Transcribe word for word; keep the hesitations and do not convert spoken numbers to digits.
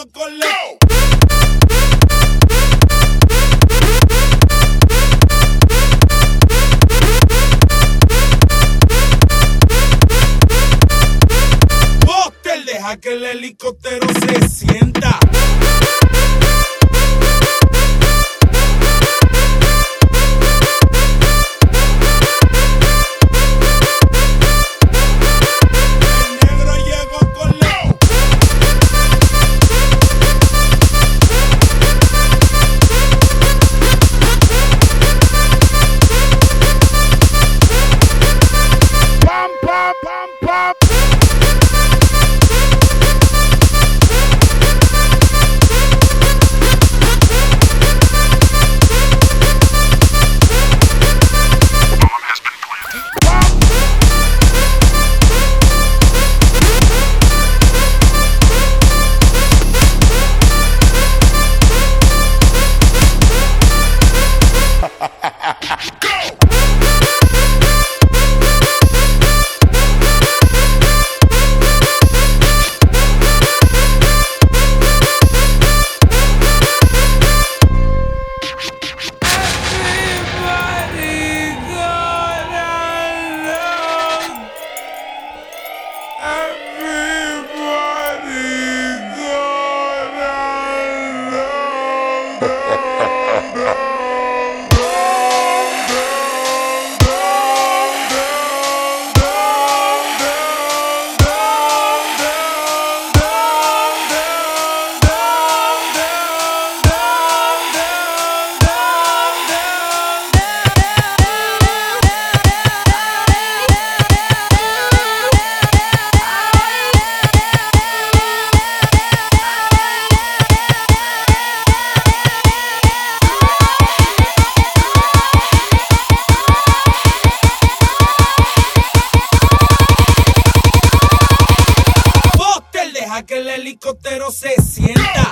Cocolé. Póster, deja que el helicóptero se sienta. Que el helicóptero se sienta.